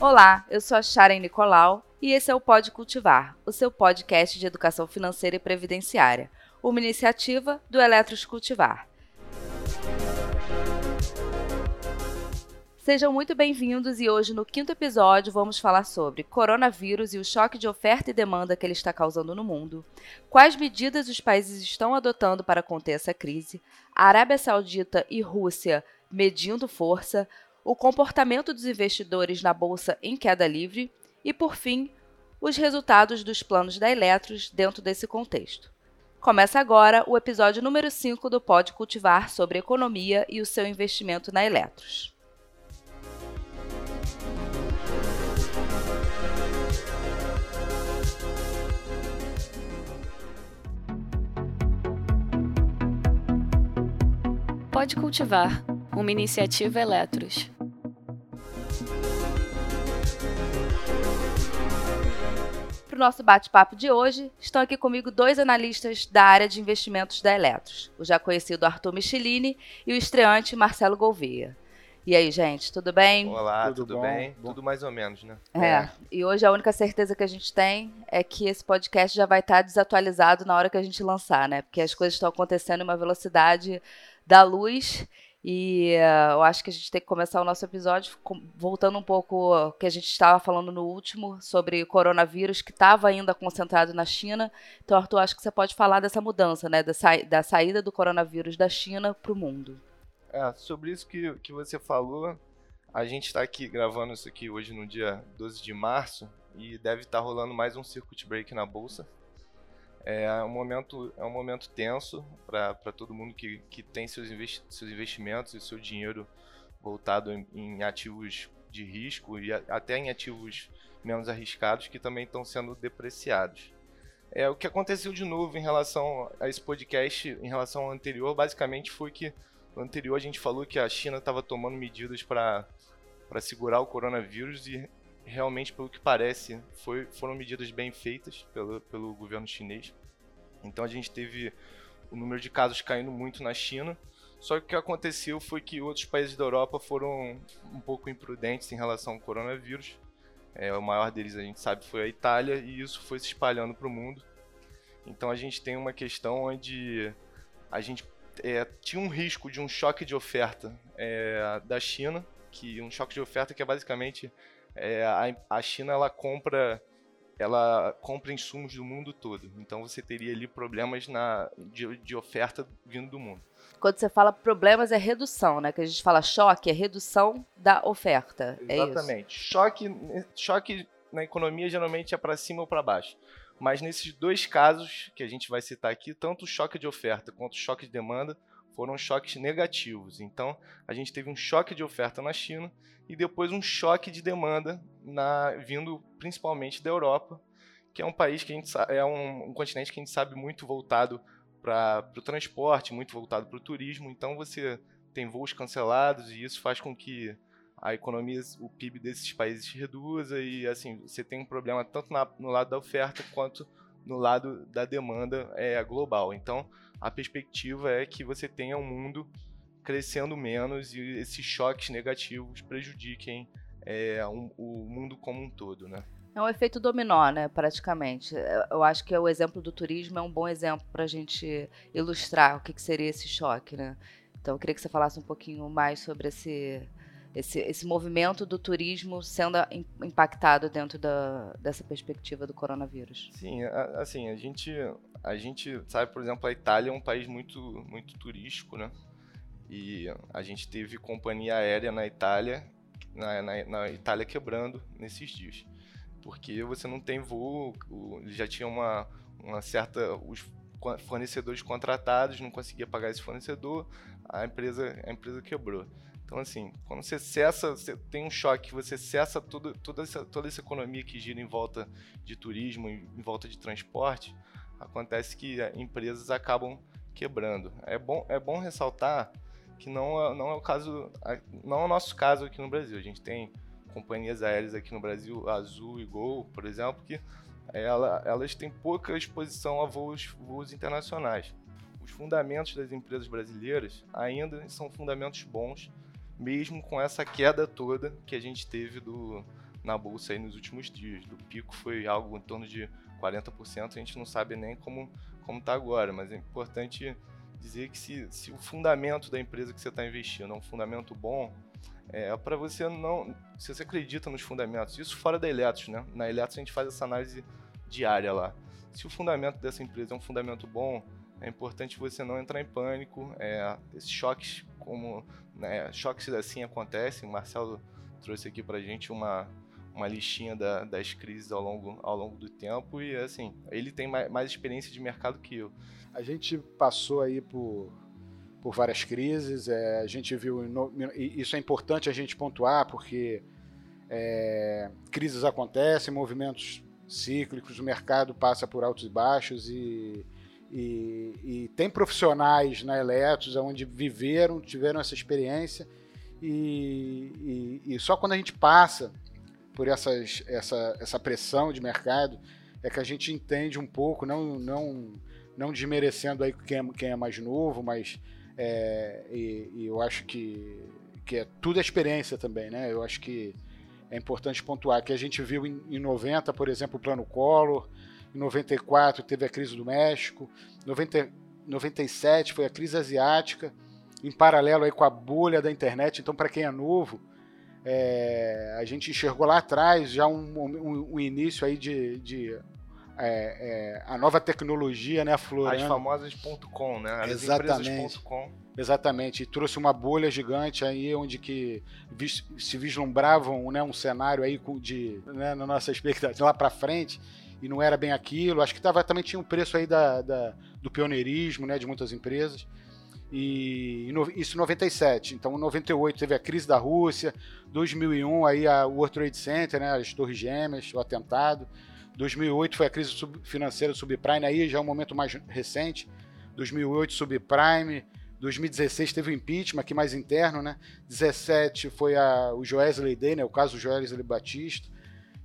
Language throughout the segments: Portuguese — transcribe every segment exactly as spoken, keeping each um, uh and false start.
Olá, eu sou a Sharen Nicolau e esse é o PodCultivar, o seu podcast de educação financeira e previdenciária, uma iniciativa do Eletros Cultivar. Sejam muito bem-vindos e hoje, no quinto episódio, vamos falar sobre coronavírus e o choque de oferta e demanda que ele está causando no mundo, quais medidas os países estão adotando para conter essa crise, a Arábia Saudita e Rússia medindo força, o comportamento dos investidores na bolsa em queda livre e, por fim, os resultados dos planos da Eletros dentro desse contexto. Começa agora o episódio número cinco do Pode Cultivar sobre economia e o seu investimento na Eletros. Pode Cultivar, uma iniciativa Eletros. Para o nosso bate-papo de hoje, estão aqui comigo dois analistas da área de investimentos da Eletros, o já conhecido Arthur Michillini e o estreante Marcelo Gouveia. E aí, gente, tudo bem? Olá, tudo, tudo bom? bem? Bom. Tudo mais ou menos, né? É. é, e hoje a única certeza que a gente tem é que esse podcast já vai estar desatualizado na hora que a gente lançar, né? Porque as coisas estão acontecendo em uma velocidade da luz. E uh, eu acho que a gente tem que começar o nosso episódio com, voltando um pouco ao que a gente estava falando no último sobre coronavírus, que estava ainda concentrado na China. Então, Arthur, acho que você pode falar dessa mudança, né, da, sa- da saída do coronavírus da China para o mundo. É, sobre isso que, que você falou, a gente está aqui gravando isso aqui hoje no dia doze de março e deve estar tá rolando mais um circuit break na Bolsa. É um momento, é um momento tenso para todo mundo que, que tem seus, investi- seus investimentos e seu dinheiro voltado em, em ativos de risco e a, até em ativos menos arriscados que também estão sendo depreciados. É, o que aconteceu de novo em relação a esse podcast, em relação ao anterior, basicamente foi que no anterior a gente falou que a China estava tomando medidas para segurar o coronavírus e realmente, pelo que parece, foi, foram medidas bem feitas pelo, pelo governo chinês. Então a gente teve o número de casos caindo muito na China. Só que o que aconteceu foi que outros países da Europa foram um pouco imprudentes em relação ao coronavírus. É, o maior deles, a gente sabe, foi a Itália e isso foi se espalhando para o mundo. Então a gente tem uma questão onde a gente é, tinha um risco de um choque de oferta é, da China, que um choque de oferta que é basicamente... É, a, a China ela compra, ela compra insumos do mundo todo, então você teria ali problemas na, de, de oferta vindo do mundo. Quando você fala problemas é redução, né? Que a gente fala choque, é redução da oferta. Exatamente. É isso? Choque, choque na economia geralmente é para cima ou para baixo, mas nesses dois casos que a gente vai citar aqui, tanto o choque de oferta quanto o choque de demanda, foram choques negativos. Então, a gente teve um choque de oferta na China e depois um choque de demanda na, vindo principalmente da Europa, que é um país que a gente é um, um continente que a gente sabe muito voltado para o transporte, muito voltado para o turismo. Então, você tem voos cancelados e isso faz com que a economia, o P I B desses países reduza e assim você tem um problema tanto na, no lado da oferta quanto no lado da demanda é, global. Então, a perspectiva é que você tenha um mundo crescendo menos e esses choques negativos prejudiquem é, um, o mundo como um todo, né? É um efeito dominó, né, praticamente. Eu acho que o exemplo do turismo é um bom exemplo para a gente ilustrar o que, que seria esse choque, né? Então, eu queria que você falasse um pouquinho mais sobre esse, esse, esse movimento do turismo sendo impactado dentro da, dessa perspectiva do coronavírus. Sim, a, assim, a gente... A gente sabe, por exemplo, a Itália é um país muito, muito turístico, né? E a gente teve companhia aérea na Itália, na, na, na Itália quebrando nesses dias. Porque você não tem voo, já tinha uma, uma certa... Os fornecedores contratados não conseguiam pagar esse fornecedor, a empresa, a empresa quebrou. Então, assim, quando você cessa, você tem um choque, você cessa toda, toda, essa, toda essa economia que gira em volta de turismo, em volta de transporte, acontece que empresas acabam quebrando. É bom, é bom ressaltar que não, não é o caso, não é o nosso caso aqui no Brasil. A gente tem companhias aéreas aqui no Brasil, Azul e Gol, por exemplo, que ela, elas têm pouca exposição a voos, voos internacionais. os fundamentos das empresas brasileiras ainda são fundamentos bons, mesmo com essa queda toda que a gente teve do, na Bolsa aí nos últimos dias. Do pico foi algo em torno de quarenta por cento, a gente não sabe nem como está agora, mas é importante dizer que se, se o fundamento da empresa que você está investindo é um fundamento bom, é para você não... Se você acredita nos fundamentos, isso fora da Eletros, né? Na Eletros a gente faz essa análise diária lá. Se o fundamento dessa empresa é um fundamento bom, é importante você não entrar em pânico. É, esses choques, como né, choques assim acontecem, o Marcelo trouxe aqui para a gente uma, uma listinha da, das crises ao longo, ao longo do tempo e assim, ele tem mais, mais experiência de mercado que eu. A gente passou aí por, por várias crises, é, a gente viu, isso é importante a gente pontuar porque é, crises acontecem, movimentos cíclicos, o mercado passa por altos e baixos e, e, e tem profissionais na Eletros onde viveram, tiveram essa experiência e, e, e só quando a gente passa por essas, essa, essa pressão de mercado é que a gente entende um pouco, não, não, não desmerecendo aí quem é, quem é mais novo, mas é, e, e eu acho que, que é tudo a experiência também, né? Eu acho que é importante pontuar que a gente viu em, em noventa, por exemplo, o Plano Collor, em noventa e quatro teve a crise do México, em noventa e sete foi a crise asiática, em paralelo aí com a bolha da internet. Então, para quem é novo, é, a gente enxergou lá atrás já um, um, um início aí de... de é, é, a nova tecnologia, né, aflorando. As famosas .com, né? As Exatamente. Empresas .com. Exatamente, e trouxe uma bolha gigante aí onde que se vislumbravam, né, um cenário aí de, né, na nossa expectativa lá para frente e não era bem aquilo. Acho que tava, também tinha um preço aí da, da, do pioneirismo, né, de muitas empresas e, e no, isso em noventa e sete. Então em noventa e oito teve a crise da Rússia, dois mil e um aí a World Trade Center, né, as Torres Gêmeas, o atentado. dois mil e oito foi a crise financeira do subprime, aí já é um momento mais recente, dois mil e oito subprime, dois mil e dezesseis teve o impeachment, aqui mais interno, né? dezessete foi a, o Joesley Day, né? O caso do Joesley Batista,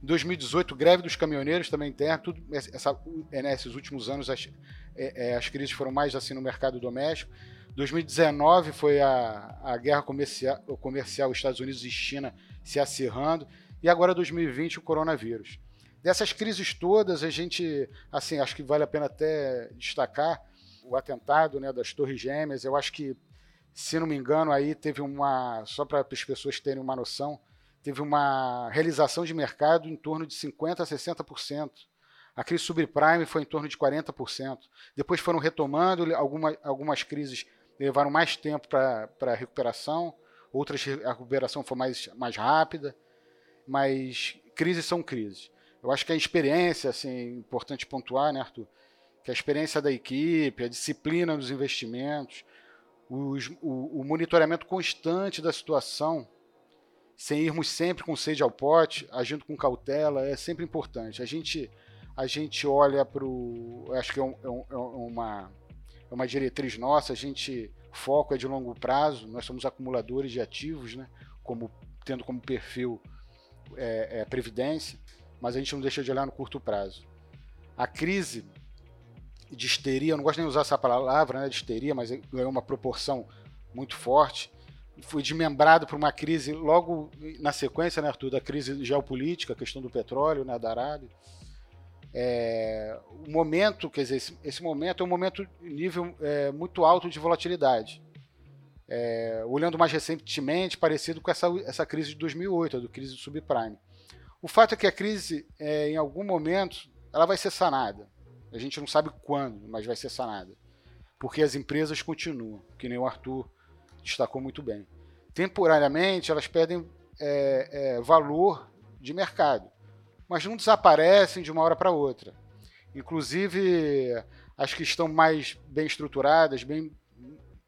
em dois mil e dezoito greve dos caminhoneiros também interno, tudo, essa, né, esses últimos anos as, é, é, as crises foram mais assim no mercado doméstico, dois mil e dezenove foi a, a guerra comercial, comercial Estados Unidos e China se acirrando, e agora dois mil e vinte o coronavírus. Dessas crises todas, a gente, assim, acho que vale a pena até destacar o atentado, né, das Torres Gêmeas. Eu acho que, se não me engano, aí teve uma, só para as pessoas terem uma noção, teve uma realização de mercado em torno de cinquenta por cento a sessenta por cento. A crise subprime foi em torno de quarenta por cento. Depois foram retomando, algumas, algumas crises levaram mais tempo para a recuperação, outras a recuperação foi mais, mais rápida, mas crises são crises. Eu acho que a experiência, assim, importante pontuar, né, Arthur? Que a experiência da equipe, a disciplina nos investimentos, os, o, o monitoramento constante da situação, sem irmos sempre com sede ao pote, agindo com cautela, é sempre importante. A gente, a gente olha para o... Acho que é, um, é, uma, é uma diretriz nossa, a gente... O foco é de longo prazo, nós somos acumuladores de ativos, né, como, tendo como perfil é, é, previdência, mas a gente não deixa de olhar no curto prazo. A crise de histeria, eu não gosto nem de usar essa palavra, né, de histeria, mas ganhou uma proporção muito forte, foi desmembrado por uma crise logo na sequência, né, Arthur, da crise geopolítica, a questão do petróleo, né, da Arábia. É, o momento, quer dizer, esse, esse momento é um momento nível é, muito alto de volatilidade. É, olhando mais recentemente, parecido com essa, essa crise de dois mil e oito, a do crise do subprime. O fato é que a crise, é, em algum momento, ela vai ser sanada. A gente não sabe quando, mas vai ser sanada. Porque as empresas continuam, que nem o Arthur destacou muito bem. Temporariamente, elas perdem é, é, valor de mercado, mas não desaparecem de uma hora para outra. Inclusive, as que estão mais bem estruturadas, bem,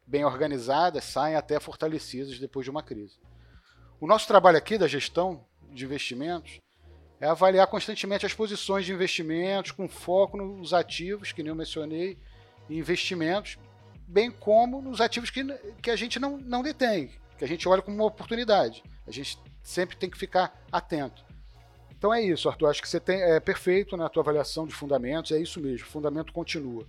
bem organizadas, saem até fortalecidas depois de uma crise. O nosso trabalho aqui da gestão de investimentos é avaliar constantemente as posições de investimentos com foco nos ativos, que nem eu mencionei, investimentos, bem como nos ativos que, que a gente não, não detém, que a gente olha como uma oportunidade. A gente sempre tem que ficar atento. Então é isso, Arthur. Acho que você tem, é perfeito na tua avaliação de fundamentos, é isso mesmo, o fundamento continua.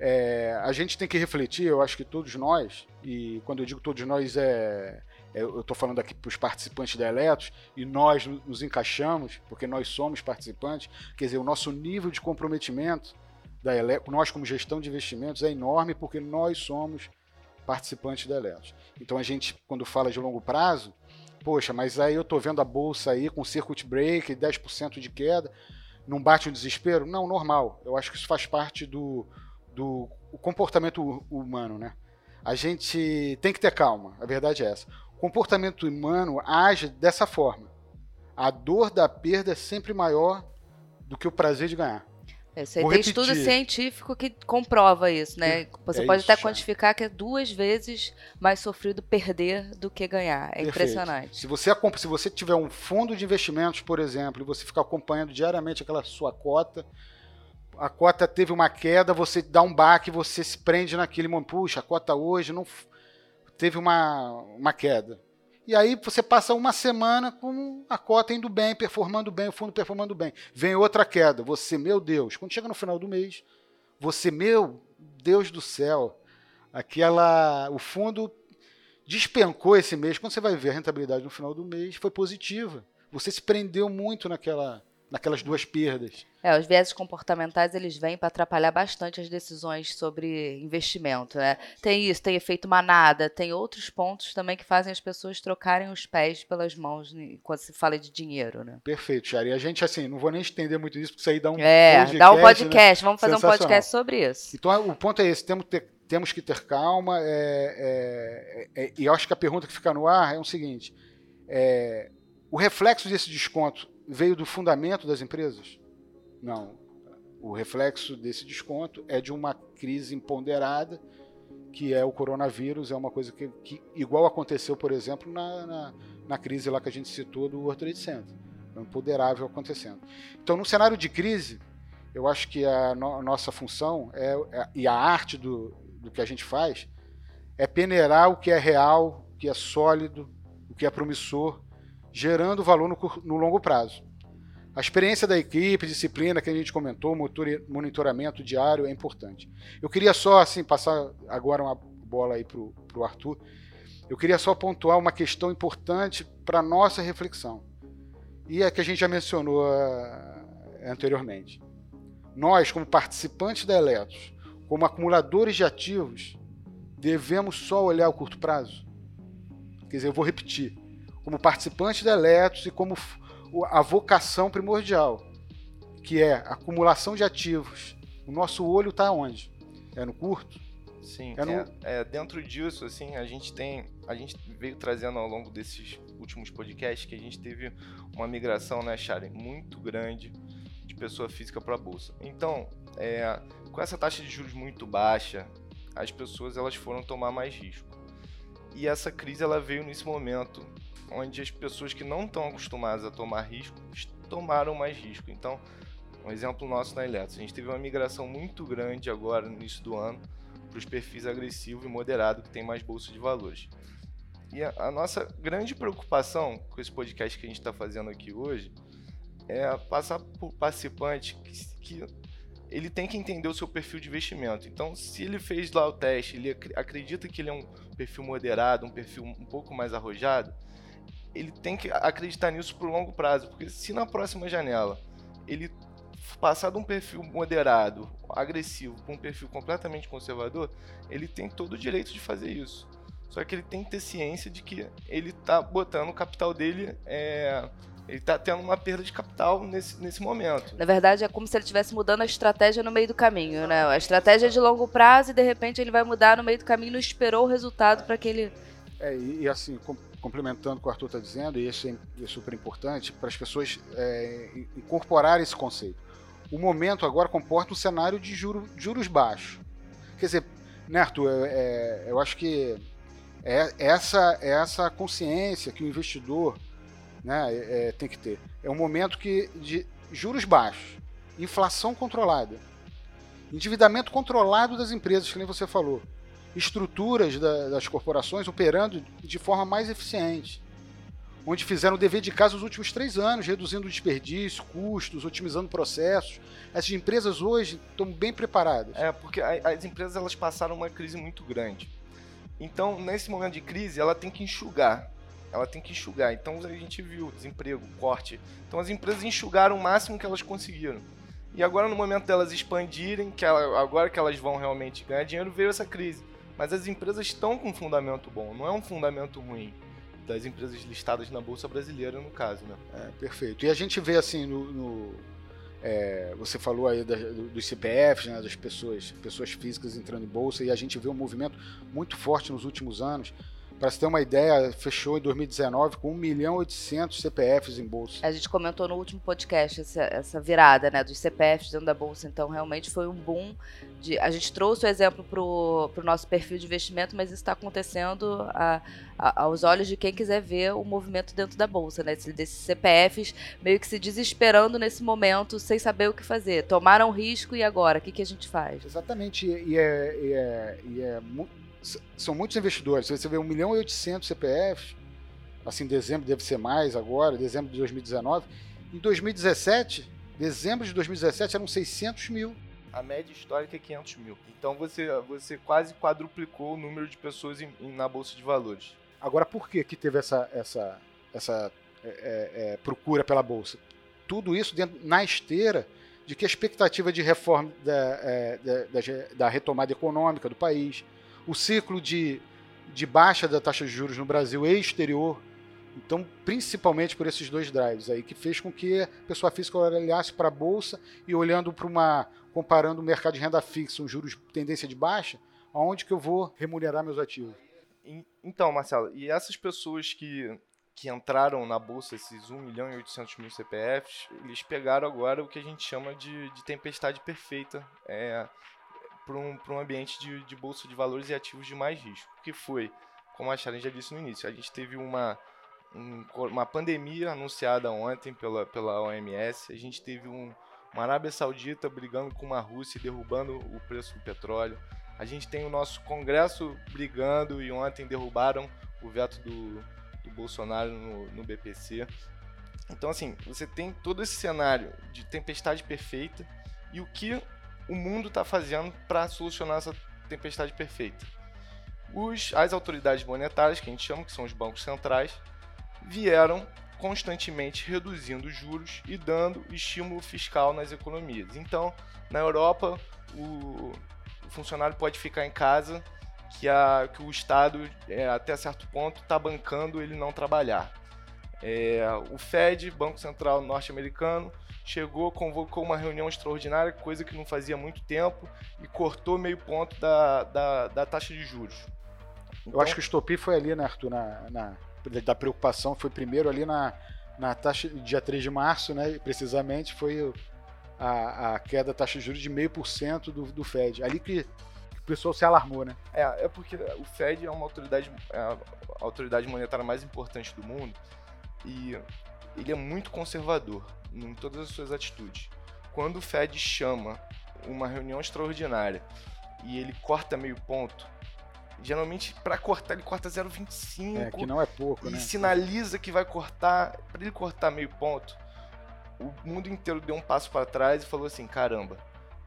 É, a gente tem que refletir, eu acho que todos nós, e quando eu digo todos nós, é, é, eu estou falando aqui para os participantes da Eletros, e nós nos encaixamos, porque nós somos participantes, quer dizer, o nosso nível de comprometimento, da Eletros, nós como gestão de investimentos, é enorme, porque nós somos participantes da Eletros. Então a gente, quando fala de longo prazo, poxa, mas aí eu estou vendo a bolsa aí com circuit break, dez por cento de queda, não bate um desespero? Não, normal, eu acho que isso faz parte do... do comportamento humano, né? A gente tem que ter calma, a verdade é essa. O comportamento humano age dessa forma. A dor da perda é sempre maior do que o prazer de ganhar. É, você Vou tem repetir. Estudo científico que comprova isso, né? Você é pode isso, até quantificar que é duas vezes mais sofrido perder do que ganhar. É perfeito. Impressionante. Se você, se você tiver um fundo de investimentos, por exemplo, e você ficar acompanhando diariamente aquela sua cota, a cota teve uma queda, você dá um baque, você se prende naquele momento. Puxa, a cota hoje não teve uma, uma queda. E aí você passa uma semana com a cota indo bem, performando bem, o fundo performando bem. Vem outra queda. Você, meu Deus, quando chega no final do mês, você, meu Deus do céu, aquela, o fundo despencou esse mês. Quando você vai ver a rentabilidade no final do mês, foi positiva. Você se prendeu muito naquela... naquelas duas perdas. É, os vieses comportamentais, eles vêm para atrapalhar bastante as decisões sobre investimento, né? Tem isso, tem efeito manada, tem outros pontos também que fazem as pessoas trocarem os pés pelas mãos quando se fala de dinheiro, né? Perfeito, Sharen. A gente, assim, não vou nem estender muito isso, porque isso aí dá um é, podcast. É, dá um podcast, né? Vamos fazer um podcast sobre isso. Então, o ponto é esse, temos, ter, temos que ter calma, é, é, é, e eu acho que a pergunta que fica no ar é o seguinte, é, o reflexo desse desconto veio do fundamento das empresas? Não. O reflexo desse desconto é de uma crise imponderada, que é o coronavírus, é uma coisa que, que igual aconteceu, por exemplo, na, na, na crise lá que a gente citou do World Trade Center. É imponderável acontecendo. Então, num cenário de crise, eu acho que a, no, a nossa função é, é, e a arte do, do que a gente faz é peneirar o que é real, o que é sólido, o que é promissor, gerando valor no, no longo prazo. A experiência da equipe, disciplina que a gente comentou, monitoramento diário é importante. Eu queria só, assim, passar agora uma bola aí para o Arthur. Eu queria só pontuar uma questão importante para a nossa reflexão, e é que a gente já mencionou uh, anteriormente. Nós, como participantes da Eletros, como acumuladores de ativos, devemos só olhar o curto prazo? Quer dizer, eu vou repetir. Como participante da Eletros e como a vocação primordial, que é a acumulação de ativos. O nosso olho está onde? É no curto? Sim, é, no... é, é dentro disso, assim, a gente tem, a gente veio trazendo ao longo desses últimos podcasts que a gente teve uma migração, né, Sharen, muito grande de pessoa física para a bolsa. Então, é, com essa taxa de juros muito baixa, as pessoas elas foram tomar mais risco. E essa crise ela veio nesse momento onde as pessoas que não estão acostumadas a tomar risco, tomaram mais risco. Então, um exemplo nosso na Eletros, a gente teve uma migração muito grande agora no início do ano para os perfis agressivo e moderado que tem mais bolsa de valores. E a, a nossa grande preocupação com esse podcast que a gente está fazendo aqui hoje é passar por participante que, que ele tem que entender o seu perfil de investimento. Então, se ele fez lá o teste, ele acredita que ele é um perfil moderado, um perfil um pouco mais arrojado, ele tem que acreditar nisso por longo prazo, porque se na próxima janela ele passar de um perfil moderado, agressivo, para um perfil completamente conservador, ele tem todo o direito de fazer isso. Só que ele tem que ter ciência de que ele está botando o capital dele, é, ele está tendo uma perda de capital nesse, nesse momento. Na verdade, é como se ele estivesse mudando a estratégia no meio do caminho, exato, né? A estratégia é de longo prazo e, de repente, ele vai mudar no meio do caminho e não esperou o resultado para que ele... É, e, e assim... Com... complementando o que o Arthur está dizendo, e isso é super importante, para as pessoas é, incorporarem esse conceito. O momento agora comporta um cenário de juro, juros baixos. Quer dizer, né, Arthur, é, eu acho que é essa, é essa consciência que o investidor, né, é, tem que ter. É um momento que, de juros baixos, inflação controlada, endividamento controlado das empresas, que nem você falou, estruturas das corporações operando de forma mais eficiente. onde fizeram o dever de casa nos últimos três anos, reduzindo o desperdício, custos, otimizando processos. Essas empresas hoje estão bem preparadas. É, porque as empresas elas passaram uma crise muito grande. Então, nesse momento de crise, ela tem que enxugar. Ela tem que enxugar. Então, a gente viu desemprego, corte. Então, as empresas enxugaram o máximo que elas conseguiram. E agora, no momento delas expandirem, que ela, agora que elas vão realmente ganhar dinheiro, veio essa crise. Mas as empresas estão com um fundamento bom, não é um fundamento ruim das empresas listadas na Bolsa Brasileira, no caso, né? É, perfeito. E a gente vê, assim, no... no é, você falou aí da, dos C P Fs, né, das pessoas, pessoas físicas entrando em Bolsa, e a gente vê um movimento muito forte nos últimos anos. Para você ter uma ideia, fechou em dois mil e dezenove com um milhão e oitocentos C P Fs em Bolsa. A gente comentou no último podcast essa, essa virada, né, dos C P Fs dentro da Bolsa, então realmente foi um boom. De, a gente trouxe o exemplo para o nosso perfil de investimento, mas isso está acontecendo a, a, aos olhos de quem quiser ver o movimento dentro da Bolsa, né, desses C P Fs meio que se desesperando nesse momento, sem saber o que fazer. Tomaram risco e agora? O que, que a gente faz? Exatamente, e é, e é, e é muito... São muitos investidores. Você vê um milhão e oitocentos C P Fs, assim, em dezembro deve ser mais agora, dezembro de dois mil e dezenove. Em dois mil e dezessete, dezembro de dois mil e dezessete eram seiscentos mil. A média histórica é quinhentos mil. Então você, você quase quadruplicou o número de pessoas em, em, na Bolsa de Valores. Agora, por que que teve essa, essa, essa é, é, procura pela Bolsa? Tudo isso dentro, na esteira de que a expectativa de reforma da, é, da, da, da retomada econômica do país... O ciclo de, de baixa da taxa de juros no Brasil e exterior, então principalmente por esses dois drives aí, que fez com que a pessoa física olhasse para a Bolsa e olhando para uma, comparando o mercado de renda fixa, um juros de tendência de baixa, aonde que eu vou remunerar meus ativos? Então, Marcelo, e essas pessoas que, que entraram na Bolsa, esses um milhão e oitocentos mil C P Fs, eles pegaram agora o que a gente chama de, de tempestade perfeita, é... para um, para um ambiente de, de bolsa de valores e ativos de mais risco, que foi, como a Sharen já disse no início, a gente teve uma, um, uma pandemia anunciada ontem pela, pela O M S, a gente teve um, uma Arábia Saudita brigando com uma Rússia e derrubando o preço do petróleo, a gente tem o nosso Congresso brigando e ontem derrubaram o veto do, do Bolsonaro no, no B P C. Então, assim, você tem todo esse cenário de tempestade perfeita e o que... o mundo está fazendo para solucionar essa tempestade perfeita. Os, as autoridades monetárias, que a gente chama, que são os bancos centrais, vieram constantemente reduzindo os juros e dando estímulo fiscal nas economias. Então, na Europa, o, o funcionário pode ficar em casa, que, a, que o Estado, é, até certo ponto, está bancando ele não trabalhar. É, o Fed, Banco Central norte-americano, chegou, convocou uma reunião extraordinária, coisa que não fazia muito tempo, e cortou meio ponto da, da, da taxa de juros. Então, eu acho que o estopim foi ali, né, Arthur, na, na, da preocupação, foi primeiro ali na, na taxa, dia três de março, né, precisamente, foi a, a queda da taxa de juros de meio por cento do Fed. Ali que o pessoal se alarmou, né? É, é porque o Fed é uma autoridade, é a autoridade monetária mais importante do mundo, e ele é muito conservador em todas as suas atitudes. Quando o Fed chama uma reunião extraordinária e ele corta meio ponto, geralmente para cortar ele corta zero vírgula vinte e cinco. É, que não é pouco, e né? E sinaliza que vai cortar. Para ele cortar meio ponto, o mundo inteiro deu um passo para trás e falou assim, caramba,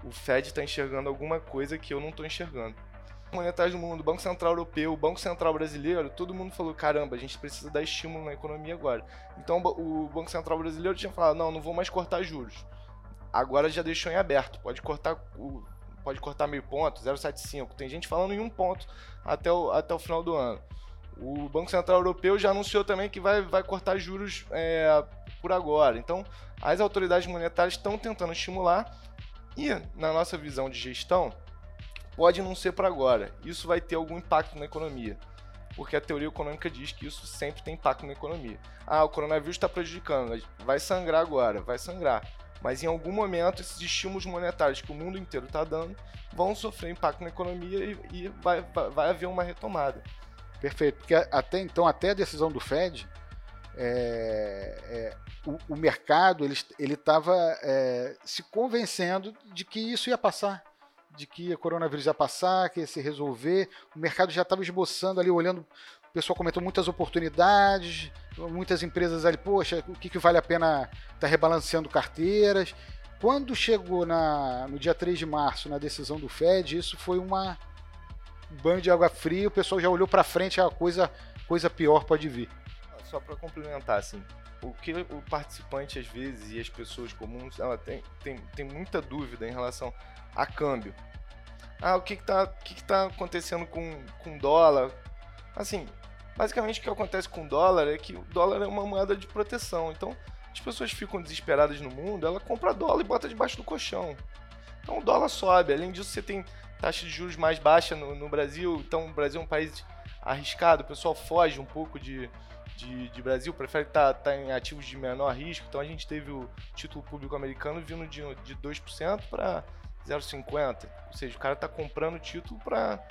o Fed está enxergando alguma coisa que eu não estou enxergando. Monetários do mundo, Banco Central Europeu, Banco Central Brasileiro, todo mundo falou, caramba, a gente precisa dar estímulo na economia agora. Então o Banco Central Brasileiro tinha falado, não, não vou mais cortar juros. Agora já deixou em aberto, pode cortar, pode cortar meio ponto, zero vírgula setenta e cinco, tem gente falando em um ponto até o, até o final do ano. O Banco Central Europeu já anunciou também que vai, vai cortar juros é, por agora. Então as autoridades monetárias estão tentando estimular e, na nossa visão de gestão, pode não ser para agora. Isso vai ter algum impacto na economia, porque a teoria econômica diz que isso sempre tem impacto na economia. Ah, o coronavírus está prejudicando, vai sangrar agora, vai sangrar. Mas em algum momento esses estímulos monetários que o mundo inteiro está dando vão sofrer impacto na economia e, e vai, vai, vai haver uma retomada. Perfeito, porque até então, até a decisão do Fed, é, é, o, o mercado ele estava ele é, se convencendo de que isso ia passar. de que o coronavírus ia passar, que ia se resolver. O mercado já estava esboçando ali, olhando. O pessoal comentou muitas oportunidades, muitas empresas ali, poxa, o que, que vale a pena estar rebalanceando carteiras. Quando chegou na, no dia três de março, na decisão do Fed, isso foi uma banho de água fria, o pessoal já olhou para frente, a coisa, coisa pior pode vir. Só para complementar, assim, o que o participante, às vezes, e as pessoas comuns, ela tem, tem, tem muita dúvida em relação a câmbio. Ah, o que está que que tá acontecendo com, com dólar? Assim, basicamente o que acontece com o dólar é que o dólar é uma moeda de proteção. Então, as pessoas ficam desesperadas no mundo, ela compra dólar e bota debaixo do colchão. Então, o dólar sobe. Além disso, você tem taxa de juros mais baixa no, no Brasil. Então, o Brasil é um país arriscado. O pessoal foge um pouco de, de, de Brasil, prefere estar tá, tá em ativos de menor risco. Então, a gente teve o título público americano vindo de, de dois por cento para zero vírgula cinquenta por cento. Ou seja, o cara está comprando título para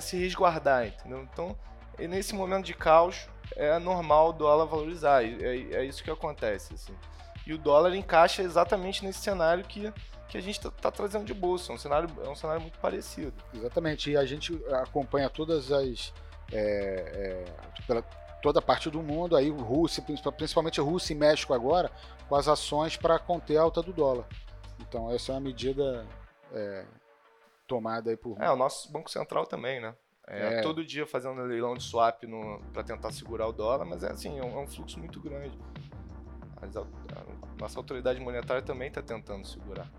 se resguardar, entendeu? Então, e nesse momento de caos, é normal o dólar valorizar, é, é isso que acontece. Assim. E o dólar encaixa exatamente nesse cenário que, que a gente está tá trazendo de bolsa, é um, cenário, é um cenário muito parecido. Exatamente, e a gente acompanha todas as... É, é, pela, toda a parte do mundo, aí Rússia, principalmente Rússia e México agora, com as ações para conter a alta do dólar. Então essa é uma medida é, tomada aí por... É, o nosso Banco Central também, né? É, é. Todo dia fazendo leilão de swap para tentar segurar o dólar, mas é assim, é um, é um fluxo muito grande. Mas a, a nossa autoridade monetária também está tentando segurar.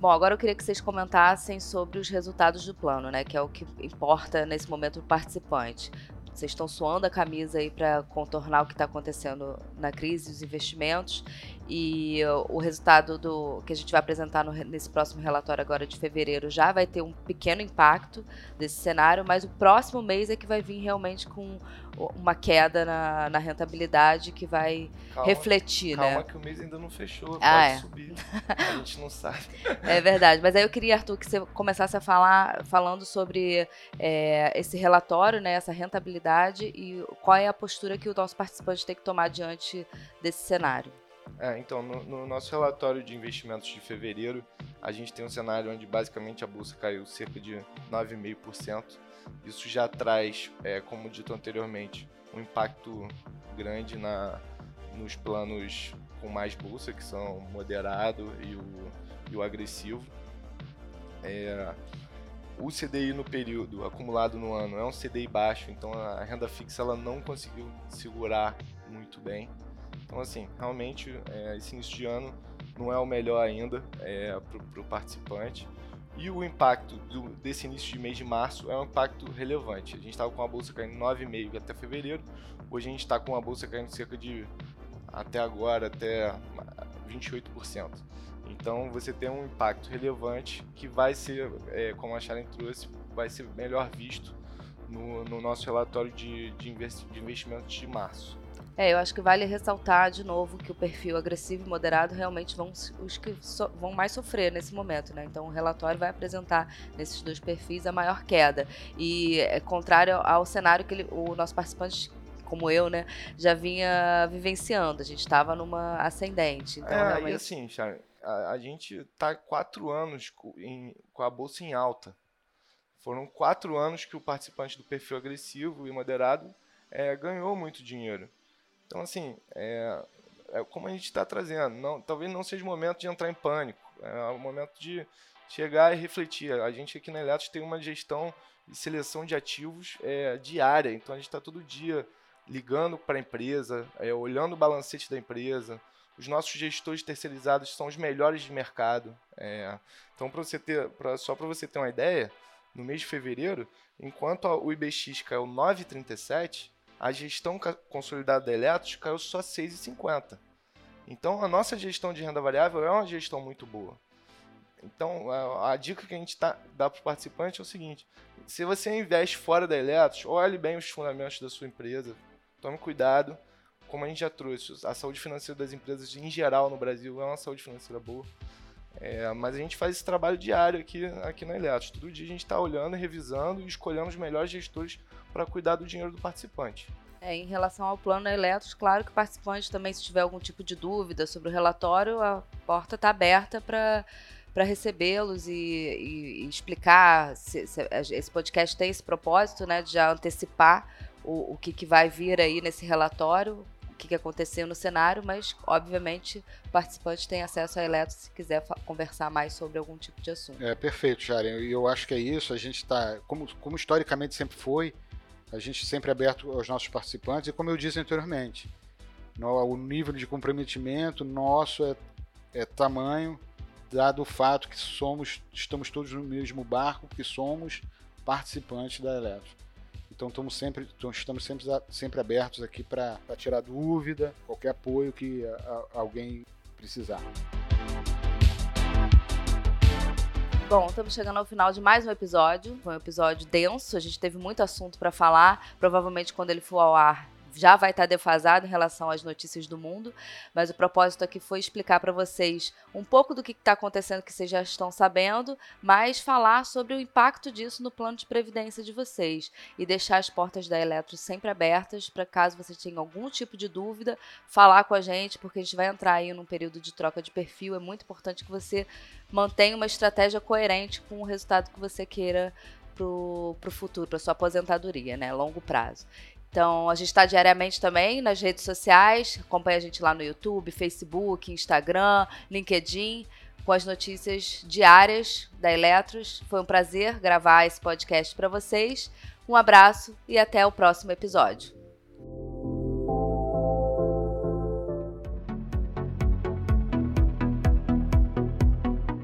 Bom, agora eu queria que vocês comentassem sobre os resultados do plano, né? Que é o que importa nesse momento para o participante. Vocês estão suando a camisa aí para contornar o que está acontecendo na crise, os investimentos, e o resultado do, que a gente vai apresentar no, nesse próximo relatório agora de fevereiro já vai ter um pequeno impacto desse cenário, mas o próximo mês é que vai vir realmente com uma queda na, na rentabilidade que vai calma, refletir, calma, né? Calma que o mês ainda não fechou, ah, pode é. subir, a gente não sabe. É verdade, mas aí eu queria, Arthur, que você começasse a falar falando sobre é, esse relatório, né, essa rentabilidade, e qual é a postura que o nosso participante tem que tomar diante desse cenário? É, então, no, no nosso relatório de investimentos de fevereiro, a gente tem um cenário onde basicamente a bolsa caiu cerca de nove vírgula cinco por cento. Isso já traz, é, como dito anteriormente, um impacto grande na, nos planos com mais bolsa, que são o moderado e o, e o agressivo. É, O C D I no período, acumulado no ano, é um C D I baixo, então a renda fixa ela não conseguiu segurar muito bem. Então, assim, realmente, é, esse início de ano não é o melhor ainda é, para o participante. E o impacto do, desse início de mês de março é um impacto relevante. A gente estava com a bolsa caindo nove vírgula cinco por cento até fevereiro, hoje a gente está com a bolsa caindo cerca de, até agora, até vinte e oito por cento. Então você tem um impacto relevante que vai ser, é, como a Sharen trouxe, vai ser melhor visto no, no nosso relatório de, de investimentos de março. É, eu acho que vale ressaltar de novo que o perfil agressivo e moderado realmente vão os que so, vão mais sofrer nesse momento, né? Então o relatório vai apresentar nesses dois perfis a maior queda. E é contrário ao cenário que ele, o nosso participante, como eu, né, já vinha vivenciando. A gente estava numa ascendente. Então, é, realmente... e assim, Sharen... A gente está quatro anos em, com a bolsa em alta. Foram quatro anos que o participante do perfil agressivo e moderado é, ganhou muito dinheiro. Então, assim, é, é como a gente está trazendo. Não, talvez não seja o momento de entrar em pânico. É o momento de chegar e refletir. A gente aqui na Eletros tem uma gestão e seleção de ativos é, diária. Então, a gente está todo dia ligando para a empresa, é, olhando o balancete da empresa. Os nossos gestores terceirizados são os melhores de mercado. É, então, pra você ter, pra, só para você ter uma ideia, no mês de fevereiro, enquanto a, o I B X caiu nove vírgula trinta e sete, a gestão ca- consolidada da Eletros caiu só seis vírgula cinquenta. Então, a nossa gestão de renda variável é uma gestão muito boa. Então, a, a dica que a gente tá, dá para o participante é o seguinte, se você investe fora da Eletros, olhe bem os fundamentos da sua empresa, tome cuidado. Como a gente já trouxe, a saúde financeira das empresas em geral no Brasil é uma saúde financeira boa, é, mas a gente faz esse trabalho diário aqui, aqui na Eletros. Todo dia a gente está olhando, revisando e escolhendo os melhores gestores para cuidar do dinheiro do participante. É, em relação ao plano da Eletros, claro que o participante também, se tiver algum tipo de dúvida sobre o relatório, a porta está aberta para para recebê-los e, e, e explicar. Se, se, esse podcast tem esse propósito, né, de já antecipar o, o que, que vai vir aí nesse relatório, o que, que aconteceu no cenário, mas, obviamente, o participante tem acesso à Eletros se quiser conversar mais sobre algum tipo de assunto. É, perfeito, Sharen. E eu acho que é isso. A gente está, como, como historicamente sempre foi, a gente sempre é aberto aos nossos participantes e, como eu disse anteriormente, no, o nível de comprometimento nosso é, é tamanho, dado o fato que somos, estamos todos no mesmo barco, que somos participantes da Eletros. Então estamos sempre, estamos sempre, sempre abertos aqui para tirar dúvida, qualquer apoio que a, a, alguém precisar. Bom, estamos chegando ao final de mais um episódio. Foi um episódio denso, a gente teve muito assunto para falar. Provavelmente, quando ele for ao ar, já vai estar defasado em relação às notícias do mundo. Mas o propósito aqui foi explicar para vocês um pouco do que está acontecendo, que vocês já estão sabendo, mas falar sobre o impacto disso no plano de previdência de vocês. E deixar as portas da Eletros sempre abertas para, caso você tenha algum tipo de dúvida, falar com a gente, porque a gente vai entrar aí num período de troca de perfil. É muito importante que você mantenha uma estratégia coerente com o resultado que você queira para o futuro, para sua aposentadoria, né? Longo prazo. Então, a gente está diariamente também nas redes sociais, acompanha a gente lá no YouTube, Facebook, Instagram, LinkedIn, com as notícias diárias da Eletros. Foi um prazer gravar esse podcast para vocês. Um abraço e até o próximo episódio.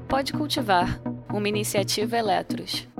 Pode Cultivar, uma iniciativa Eletros.